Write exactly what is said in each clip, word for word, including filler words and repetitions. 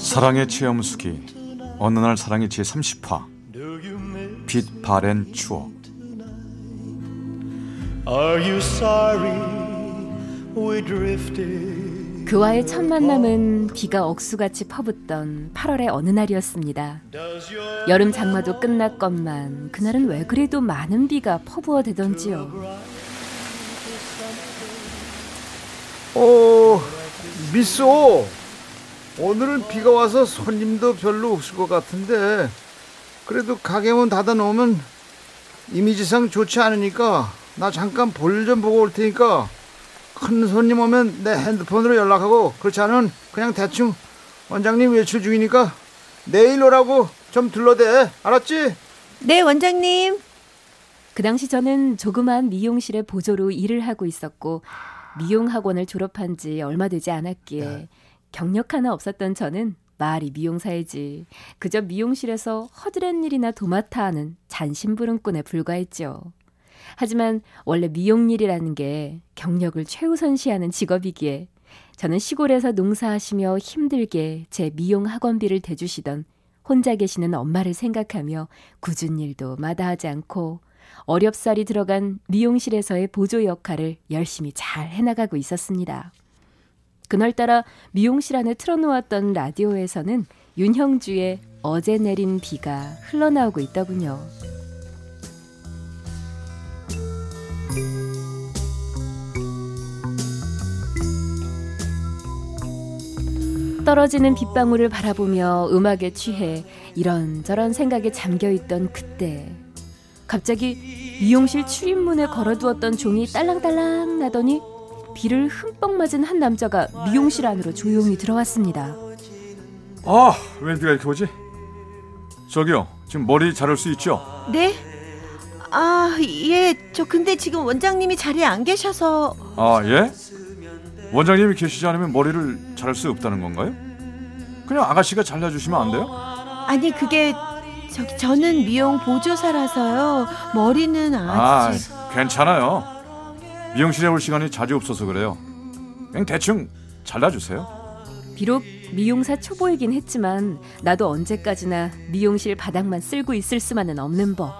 사랑의 체험수기 어느 날 사랑이 제삼십화 빛바랜 추억. 그와의 첫 만남은 비가 억수같이 퍼붓던 팔월의 어느 날이었습니다. 여름 장마도 끝났건만 그날은 왜 그래도 많은 비가 퍼부어대던지요. 어, 미소! 오늘은 비가 와서 손님도 별로 없을 것 같은데 그래도 가게문 닫아놓으면 이미지상 좋지 않으니까 나 잠깐 볼 좀 보고 올 테니까 큰 손님 오면 내 핸드폰으로 연락하고 그렇지 않으면 그냥 대충 원장님 외출 중이니까 내일 오라고 좀 둘러대. 알았지? 네, 원장님. 그 당시 저는 조그만 미용실의 보조로 일을 하고 있었고 미용학원을 졸업한 지 얼마 되지 않았기에 네. 경력 하나 없었던 저는 말이 미용사이지 그저 미용실에서 허드렛 일이나 도맡아 하는 잔심부름꾼에 불과했죠. 하지만 원래 미용일이라는 게 경력을 최우선시하는 직업이기에 저는 시골에서 농사하시며 힘들게 제 미용 학원비를 대주시던 혼자 계시는 엄마를 생각하며 굳은 일도 마다하지 않고 어렵사리 들어간 미용실에서의 보조 역할을 열심히 잘 해나가고 있었습니다. 그날따라 미용실 안에 틀어놓았던 라디오에서는 윤형주의 어제 내린 비가 흘러나오고 있더군요. 떨어지는 빗방울을 바라보며 음악에 취해 이런저런 생각에 잠겨있던 그때 갑자기 미용실 출입문에 걸어두었던 종이 딸랑딸랑 나더니 비를 흠뻑 맞은 한 남자가 미용실 안으로 조용히 들어왔습니다. 아, 왜 네가 이렇게 오지? 저기요, 지금 머리 자를 수 있죠? 네? 아, 예, 저 근데 지금 원장님이 자리에 안 계셔서... 아, 예? 원장님이 계시지 않으면 머리를 자를 수 없다는 건가요? 그냥 아가씨가 잘라주시면 안 돼요? 아니, 그게... 저기 저는 미용 보조사라서요. 머리는 아직... 아, 괜찮아요. 미용실에 올 시간이 자주 없어서 그래요. 그냥 대충 잘라주세요. 비록 미용사 초보이긴 했지만 나도 언제까지나 미용실 바닥만 쓸고 있을 수만은 없는 법.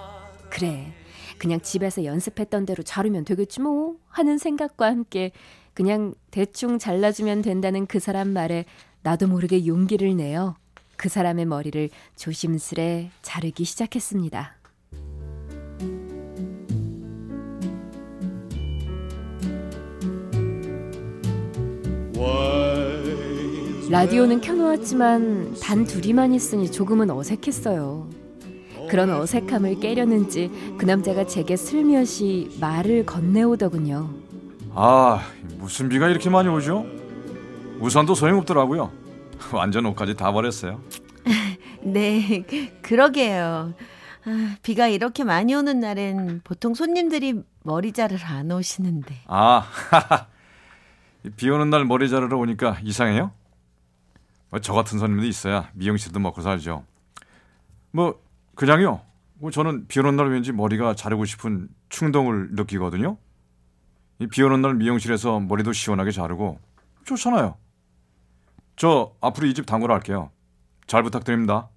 그래, 그냥 집에서 연습했던 대로 자르면 되겠지 뭐 하는 생각과 함께 그냥 대충 잘라주면 된다는 그 사람 말에 나도 모르게 용기를 내어 그 사람의 머리를 조심스레 자르기 시작했습니다. 라디오는 켜놓았지만 단 둘이만 있으니 조금은 어색했어요. 그런 어색함을 깨려는지 그 남자가 제게 슬며시 말을 건네오더군요. 아, 무슨 비가 이렇게 많이 오죠? 우산도 소용없더라고요. 완전 옷까지 다 버렸어요. 네, 그러게요. 아, 비가 이렇게 많이 오는 날엔 보통 손님들이 머리 자르러 안 오시는데. 아, 비 오는 날 머리 자르러 오니까 이상해요? 저 같은 손님도 있어야 미용실도 먹고 살죠. 뭐 그냥요. 뭐 저는 비 오는 날 왠지 머리가 자르고 싶은 충동을 느끼거든요. 이 비 오는 날 미용실에서 머리도 시원하게 자르고 좋잖아요. 저 앞으로 이 집 당구를 할게요. 잘 부탁드립니다.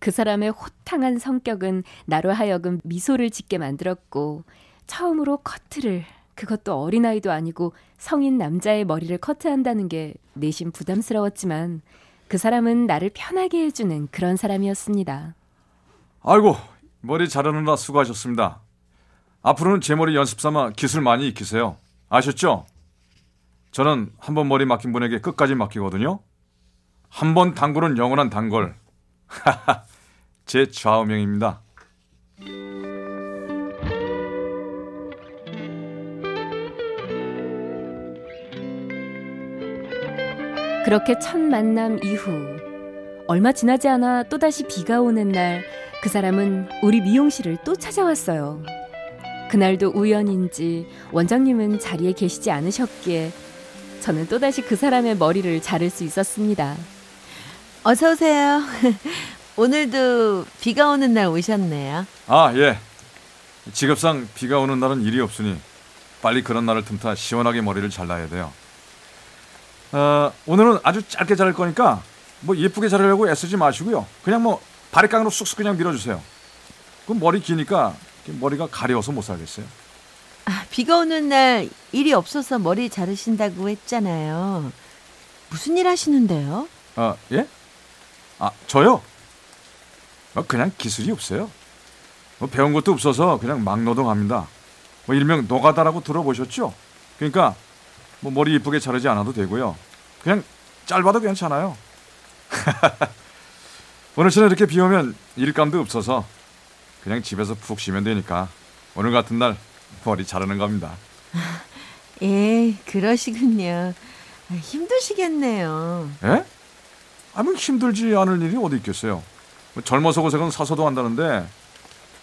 그 사람의 호탕한 성격은 나로 하여금 미소를 짓게 만들었고 처음으로 커트를 그것도 어린아이도 아니고 성인 남자의 머리를 커트한다는 게 내심 부담스러웠지만 그 사람은 나를 편하게 해주는 그런 사람이었습니다. 아이고, 머리 자르느라 수고하셨습니다. 앞으로는 제 머리 연습삼아 기술 많이 익히세요. 아셨죠? 저는 한번 머리 맡긴 분에게 끝까지 맡기거든요. 한번 단골은 영원한 단골. 제 좌우명입니다. 그 그렇게 첫 만남 이후 얼마 지나지 않아 또다시 비가 오는 날 그 사람은 우리 미용실을 또 찾아왔어요. 그날도 우연인지 원장님은 자리에 계시지 않으셨기에 저는 또다시 그 사람의 머리를 자를 수 있었습니다. 어서 오세요. 오늘도 비가 오는 날 오셨네요. 아, 예. 직업상 비가 오는 날은 일이 없으니 빨리 그런 날을 틈타 시원하게 머리를 잘라야 돼요. 어, 오늘은 아주 짧게 자를 거니까 뭐 예쁘게 자르려고 애쓰지 마시고요. 그냥 뭐 바리깡으로 쑥쑥 그냥 밀어주세요. 그럼 머리 기니까 머리가 가려워서 못 살겠어요. 아, 비가 오는 날 일이 없어서 머리 자르신다고 했잖아요. 무슨 일 하시는데요? 아, 예? 아, 저요? 아, 그냥 기술이 없어요. 뭐 배운 것도 없어서 그냥 막 노동합니다. 뭐 일명 노가다라고 들어보셨죠? 그러니까 뭐 머리 이쁘게 자르지 않아도 되고요. 그냥 짧아도 괜찮아요. 오늘처럼 이렇게 비 오면 일감도 없어서 그냥 집에서 푹 쉬면 되니까 오늘 같은 날 머리 자르는 겁니다. 예, 그러시군요. 힘드시겠네요. 예? 아, 뭐 힘들지 않을 일이 어디 있겠어요. 뭐 젊어서 고생은 사서도 한다는데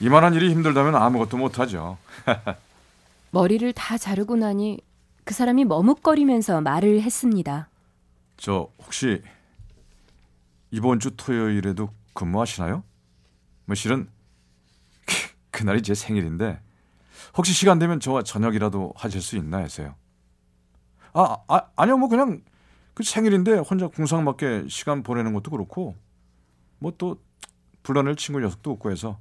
이만한 일이 힘들다면 아무것도 못하죠. 머리를 다 자르고 나니 그 사람이 머뭇거리면서 말을 했습니다. 저 혹시 이번 주 토요일에도 근무하시나요? 뭐 실은 그날이 제 생일인데 혹시 시간 되면 저와 저녁이라도 하실 수 있나 해서요. 아, 아 아니요 뭐 그냥 그 생일인데 혼자 궁상맞게 시간 보내는 것도 그렇고 뭐 또 불러낼 친구 녀석도 없고 해서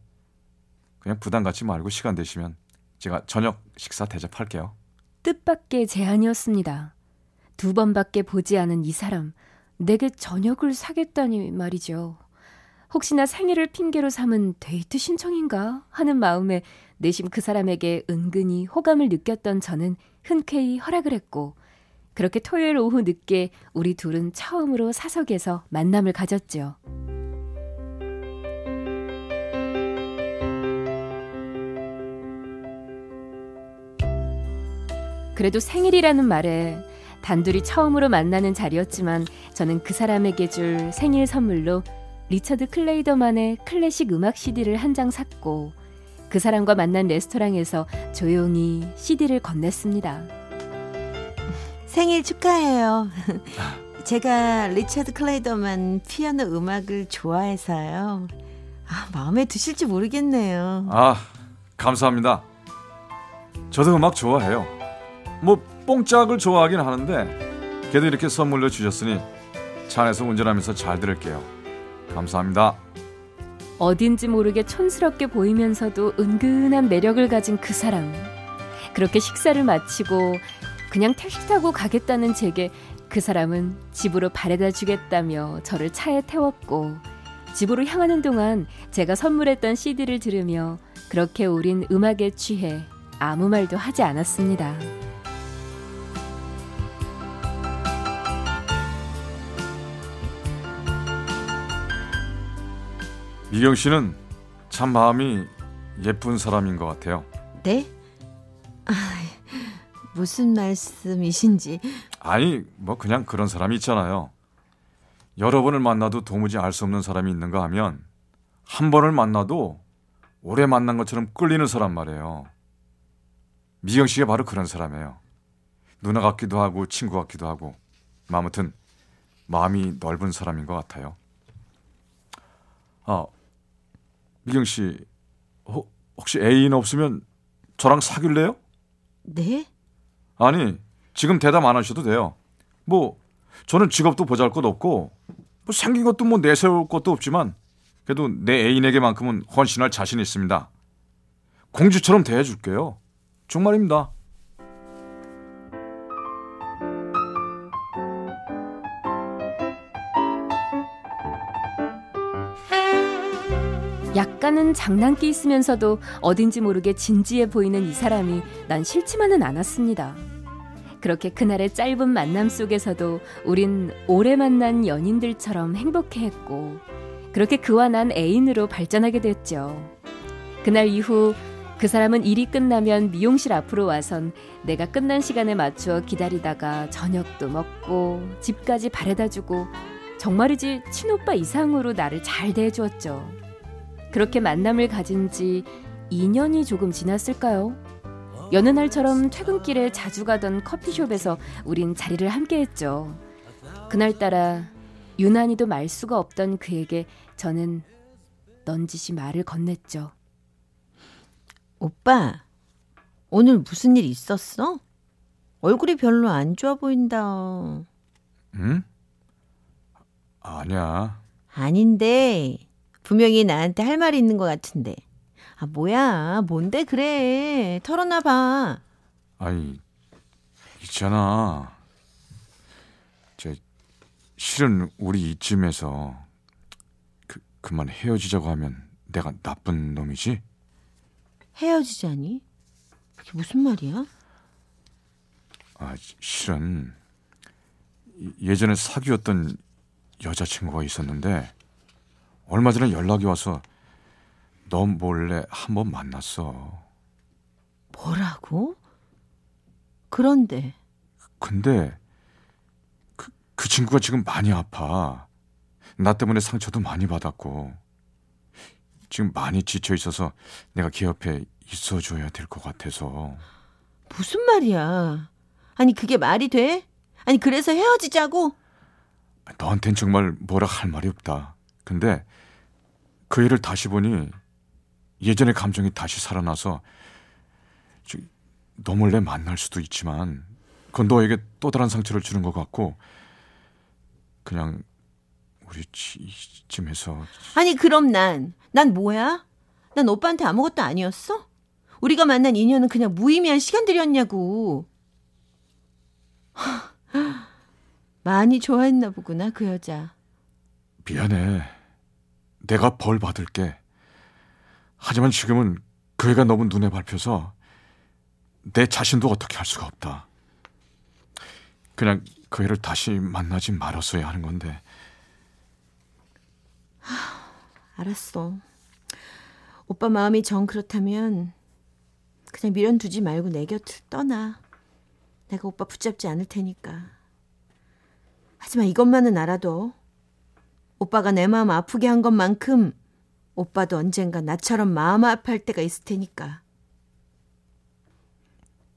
그냥 부담 갖지 말고 시간 되시면 제가 저녁 식사 대접할게요. 뜻밖의 제안이었습니다. 두 번밖에 보지 않은 이 사람, 내게 저녁을 사겠다니 말이죠. 혹시나 생일을 핑계로 삼은 데이트 신청인가 하는 마음에 내심 그 사람에게 은근히 호감을 느꼈던 저는 흔쾌히 허락을 했고, 그렇게 토요일 오후 늦게 우리 둘은 처음으로 사석에서 만남을 가졌죠. 그래도 생일이라는 말에 단둘이 처음으로 만나는 자리였지만 저는 그 사람에게 줄 생일 선물로 리처드 클레이더만의 클래식 음악 씨디를 한 장 샀고 그 사람과 만난 레스토랑에서 조용히 씨디를 건넸습니다. 생일 축하해요. 제가 리처드 클레이더만 피아노 음악을 좋아해서요. 아, 마음에 드실지 모르겠네요. 아, 감사합니다. 저도 음악 좋아해요. 뭐 뽕짝을 좋아하긴 하는데 걔도 이렇게 선물로 주셨으니 차 안에서 운전하면서 잘 들을게요. 감사합니다. 어딘지 모르게 촌스럽게 보이면서도 은근한 매력을 가진 그 사람. 그렇게 식사를 마치고 그냥 택시 타고 가겠다는 제게 그 사람은 집으로 바래다 주겠다며 저를 차에 태웠고 집으로 향하는 동안 제가 선물했던 씨디를 들으며 그렇게 우린 음악에 취해 아무 말도 하지 않았습니다. 미경 씨는 참 마음이 예쁜 사람인 것 같아요. 네? 아, 무슨 말씀이신지. 아니, 뭐 그냥 그런 사람이 있잖아요. 여러 번을 만나도 도무지 알 수 없는 사람이 있는가 하면 한 번을 만나도 오래 만난 것처럼 끌리는 사람 말이에요. 미경 씨가 바로 그런 사람이에요. 누나 같기도 하고 친구 같기도 하고 아무튼 마음이 넓은 사람인 것 같아요. 아, 미경 씨, 호, 혹시 애인 없으면 저랑 사귈래요? 네? 아니, 지금 대답 안 하셔도 돼요. 뭐 저는 직업도 보잘것없고 뭐 생긴 것도 뭐 내세울 것도 없지만 그래도 내 애인에게만큼은 헌신할 자신 있습니다. 공주처럼 대해줄게요. 정말입니다. 약간은 장난기 있으면서도 어딘지 모르게 진지해 보이는 이 사람이 난 싫지만은 않았습니다. 그렇게 그날의 짧은 만남 속에서도 우린 오래 만난 연인들처럼 행복해했고 그렇게 그와 난 애인으로 발전하게 됐죠. 그날 이후 그 그 사람은 일이 끝나면 미용실 앞으로 와선 내가 끝난 시간에 맞추어 기다리다가 저녁도 먹고 집까지 바래다주고 정말이지 친오빠 이상으로 나를 잘 대해주었죠. 그렇게 만남을 가진 지 이 년이 조금 지났을까요? 여느 날처럼 퇴근길에 자주 가던 커피숍에서 우린 자리를 함께했죠. 그날따라 유난히도 말 수가 없던 그에게 저는 넌지시 말을 건넸죠. 오빠, 오늘 무슨 일 있었어? 얼굴이 별로 안 좋아 보인다. 응? 아니야. 아닌데. 분명히 나한테 할 말이 있는 것 같은데. 아, 뭐야. 뭔데 그래. 털어놔봐. 아니, 있잖아. 제, 실은 우리 이쯤에서 그, 그만 헤어지자고 하면 내가 나쁜 놈이지? 헤어지자니? 그게 무슨 말이야? 아, 실은 예전에 사귀었던 여자친구가 있었는데 얼마 전에 연락이 와서 너 몰래 한번 만났어. 뭐라고? 그런데 근데 그, 그 친구가 지금 많이 아파. 나 때문에 상처도 많이 받았고 지금 많이 지쳐 있어서 내가 걔 옆에 있어줘야 될 것 같아서. 무슨 말이야? 아니 그게 말이 돼? 아니 그래서 헤어지자고? 너한텐 정말 뭐라 할 말이 없다. 근데 그 애를 다시 보니 예전의 감정이 다시 살아나서 너 몰래 만날 수도 있지만 그건 너에게 또 다른 상처를 주는 것 같고 그냥 우리 이쯤에서. 아니 그럼 난, 난 뭐야? 난 오빠한테 아무것도 아니었어? 우리가 만난 인연은 그냥 무의미한 시간들이었냐고. 많이 좋아했나 보구나 그 여자. 미안해. 내가 벌 받을게. 하지만 지금은 그 애가 너무 눈에 밟혀서 내 자신도 어떻게 할 수가 없다. 그냥 그 애를 다시 만나지 말았어야 하는 건데. 하, 알았어. 오빠 마음이 정 그렇다면 그냥 미련 두지 말고 내 곁을 떠나. 내가 오빠 붙잡지 않을 테니까. 하지만 이것만은 알아둬. 오빠가 내 마음 아프게 한 것만큼 오빠도 언젠가 나처럼 마음 아파할 때가 있을 테니까.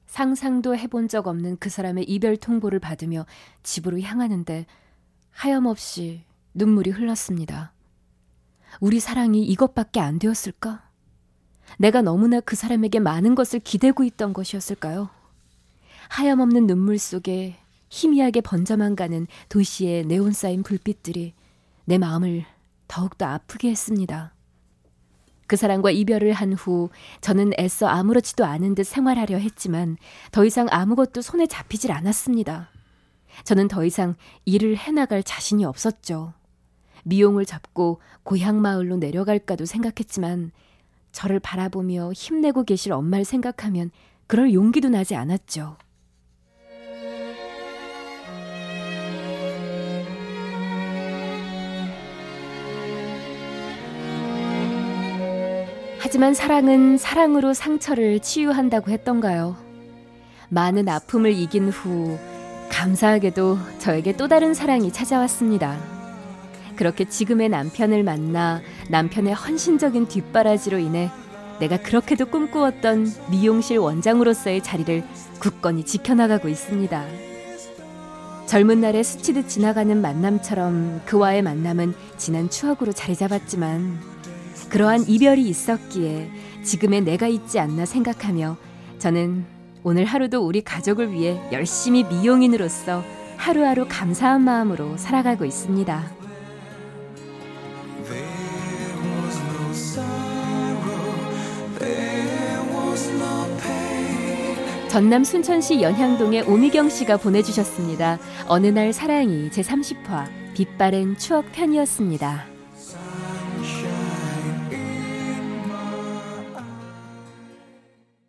상상도 해본 적 없는 그 사람의 이별 통보를 받으며 집으로 향하는데 하염없이 눈물이 흘렀습니다. 우리 사랑이 이것밖에 안 되었을까? 내가 너무나 그 사람에게 많은 것을 기대고 있던 것이었을까요? 하염없는 눈물 속에 희미하게 번져만 가는 도시의 네온 쌓인 불빛들이 내 마음을 더욱더 아프게 했습니다. 그 사람과 이별을 한 후 저는 애써 아무렇지도 않은 듯 생활하려 했지만 더 이상 아무것도 손에 잡히질 않았습니다. 저는 더 이상 일을 해나갈 자신이 없었죠. 미용을 접고 고향 마을로 내려갈까도 생각했지만 저를 바라보며 힘내고 계실 엄마를 생각하면 그럴 용기도 나지 않았죠. 하지만 사랑은 사랑으로 상처를 치유한다고 했던가요? 많은 아픔을 이긴 후 감사하게도 저에게 또 다른 사랑이 찾아왔습니다. 그렇게 지금의 남편을 만나 남편의 헌신적인 뒷바라지로 인해 내가 그렇게도 꿈꾸었던 미용실 원장으로서의 자리를 굳건히 지켜나가고 있습니다. 젊은 날에 스치듯 지나가는 만남처럼 그와의 만남은 지난 추억으로 자리 잡았지만 그러한 이별이 있었기에 지금의 내가 있지 않나 생각하며 저는 오늘 하루도 우리 가족을 위해 열심히 미용인으로서 하루하루 감사한 마음으로 살아가고 있습니다. 전남 순천시 연향동의 오미경 씨가 보내주셨습니다. 어느 날 사랑이 제삼십 화 빛바랜 추억 편이었습니다.